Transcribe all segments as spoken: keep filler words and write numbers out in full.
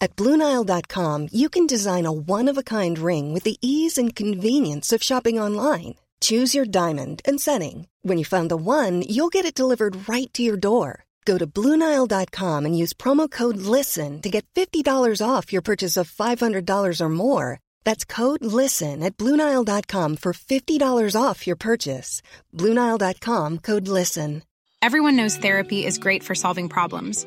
At Blue Nile dot com, you can design a one-of-a-kind ring with the ease and convenience of shopping online. Choose your diamond and setting. When you find the one, you'll get it delivered right to your door. Go to Blue Nile dot com and use promo code LISTEN to get fifty dollars off your purchase of five hundred dollars or more. That's code LISTEN at Blue Nile dot com for fifty dollars off your purchase. Blue Nile dot com, code LISTEN. Everyone knows therapy is great for solving problems.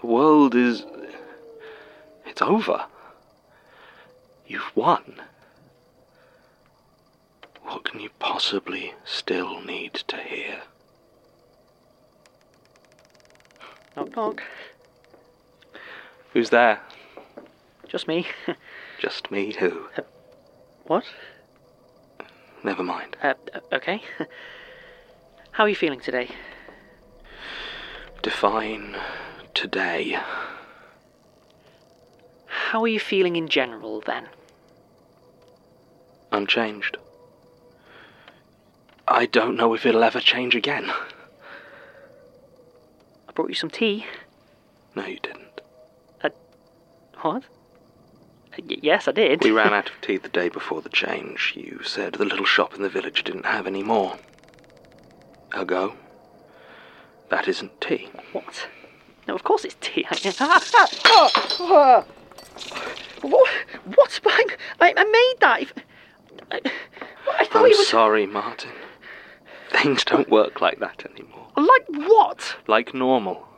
The world is... it's over. You've won. What can you possibly still need to hear? Knock, knock. Who's there? Just me. Just me who? Uh, what? Never mind. Uh, okay. How are you feeling today? Define... today. How are you feeling in general, then? Unchanged. I don't know if it'll ever change again. I brought you some tea. No, you didn't. Uh, what? Y- yes, I did. We ran out of tea the day before the change. You said the little shop in the village didn't have any more. I'll go. That isn't tea. What? No, of course it's tea. What? What? I, I, I made that. I, I thought I'm was... sorry, Martin. Things don't work like that anymore. Like what? Like normal.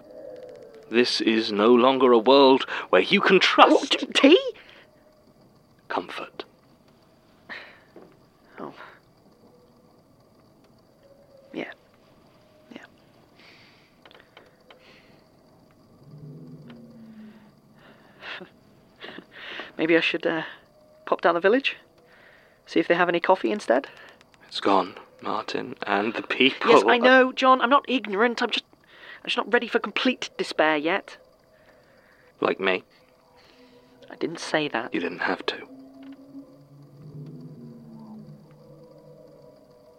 This is no longer a world where you can trust... What, tea? Comfort. Oh. Yeah. Maybe I should uh, pop down the village? See if they have any coffee instead? It's gone, Martin, and the people... Yes, I know, John. I'm not ignorant. I'm just... I'm just not ready for complete despair yet. Like me? I didn't say that. You didn't have to.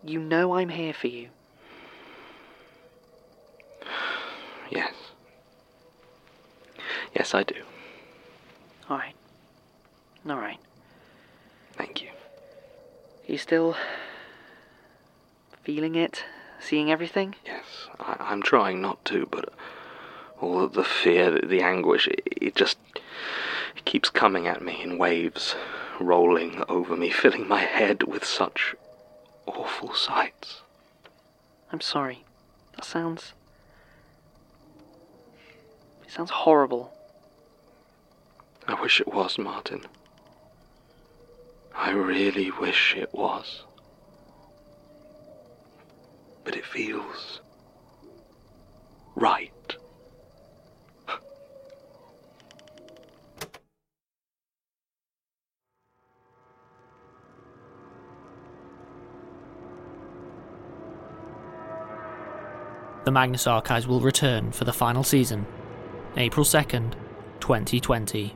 You know I'm here for you. Yes. Yes, I do. All right. All right. Thank you. Are you still feeling it? Seeing everything? Yes. I, I'm trying not to, but all of the fear, the, the anguish, it, it just it keeps coming at me in waves, rolling over me, filling my head with such awful sights. I'm sorry. That sounds... It sounds horrible. I wish it was, Martin. I really wish it was. But it feels right. The Magnus Archives will return for the final season, April second, twenty twenty.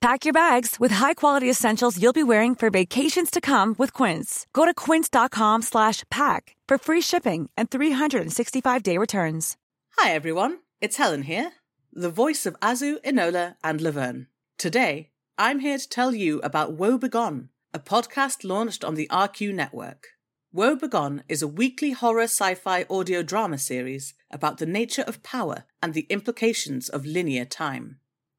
Pack your bags with high-quality essentials you'll be wearing for vacations to come with Quince. Go to quince dot com slash pack for free shipping and three hundred sixty-five day returns. Hi everyone, it's Helen here, the voice of Azu, Enola and Laverne. Today, I'm here to tell you about Woe Begone, a podcast launched on the R Q network. Woe Begone is a weekly horror sci-fi audio drama series about the nature of power and the implications of linear time.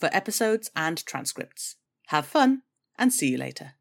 for episodes and transcripts. Have fun, and see you later.